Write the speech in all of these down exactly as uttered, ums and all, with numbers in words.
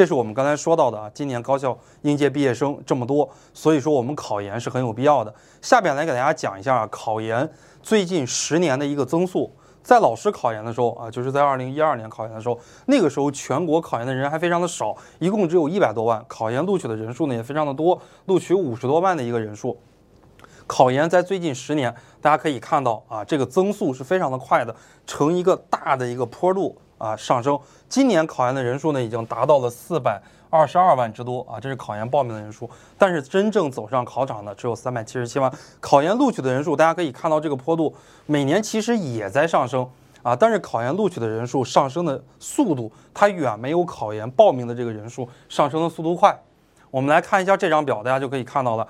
这是我们刚才说到的啊，今年高校应届毕业生这么多，所以说我们考研是很有必要的。下面来给大家讲一下、啊、考研最近十年的一个增速。在老师考研的时候啊，就是在二零一二年考研的时候，那个时候全国考研的人还非常的少，一共只有一百多万，考研录取的人数呢也非常的多，录取五十多万的一个人数。考研在最近十年，大家可以看到啊，这个增速是非常的快的，呈一个大的一个坡度啊上升。今年考研的人数呢已经达到了四百二十二万之多啊，这是考研报名的人数，但是真正走上考场的只有三百七十七万。考研录取的人数，大家可以看到这个坡度每年其实也在上升啊，但是考研录取的人数上升的速度，它远没有考研报名的这个人数上升的速度快。我们来看一下这张表，大家就可以看到了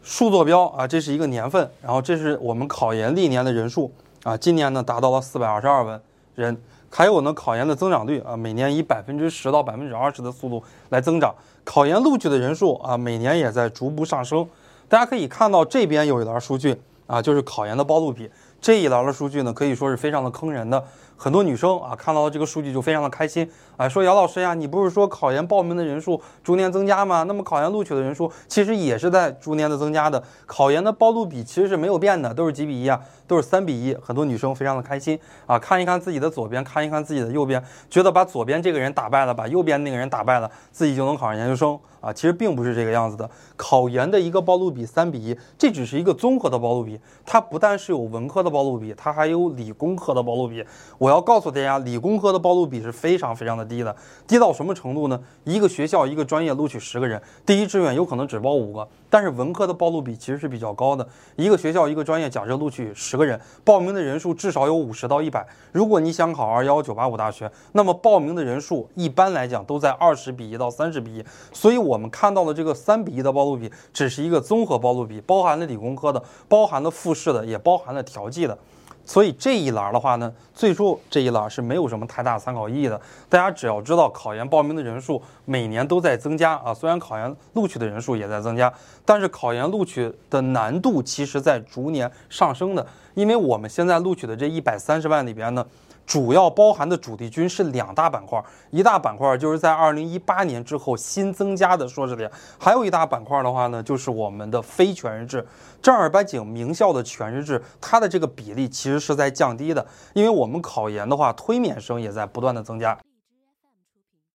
数坐标啊，这是一个年份，然后这是我们考研历年的人数啊，今年呢达到了四百二十二万人。还有呢，考研的增长率啊，每年以百分之十到百分之二十的速度来增长。考研录取的人数啊，每年也在逐步上升。大家可以看到这边有一栏数据啊，就是考研的报录比。这一栏的数据呢，可以说是非常的坑人的。很多女生啊，看到这个数据就非常的开心啊，说姚老师呀，你不是说考研报名的人数逐年增加吗？那么考研录取的人数其实也是在逐年的增加的。考研的报录比其实是没有变的，都是几比一啊，都是三比一。很多女生非常的开心啊，看一看自己的左边，看一看自己的右边，觉得把左边这个人打败了，把右边那个人打败了，自己就能考上研究生啊。其实并不是这个样子的。考研的一个报录比三比一，这只是一个综合的报录比，它不但是有文科的报录比，它还有理工科的报录比。我要告诉大家，理工科的报录比是非常非常的低的，低到什么程度呢？一个学校一个专业录取十个人，第一志愿有可能只报五个。但是文科的报录比其实是比较高的，一个学校一个专业假设录取十个人，报名的人数至少有五十到一百。如果你想考二幺九八五大学，那么报名的人数一般来讲都在二十比一到三十比一。所以我们看到的这个三比一的报录比，只是一个综合报录比，包含了理工科的，包含了复试的，也包含了调剂的。所以这一栏的话呢，最初这一栏是没有什么太大参考意义的。大家只要知道考研报名的人数每年都在增加啊，虽然考研录取的人数也在增加，但是考研录取的难度其实在逐年上升的。因为我们现在录取的这一百三十万里边呢，主要包含的主力军是两大板块，一大板块就是在二零一八年之后新增加的硕士点，还有一大板块的话呢，就是我们的非全日制，正儿八经名校的全日制，它的这个比例其实是在降低的，因为我们考研的话，推免生也在不断的增加。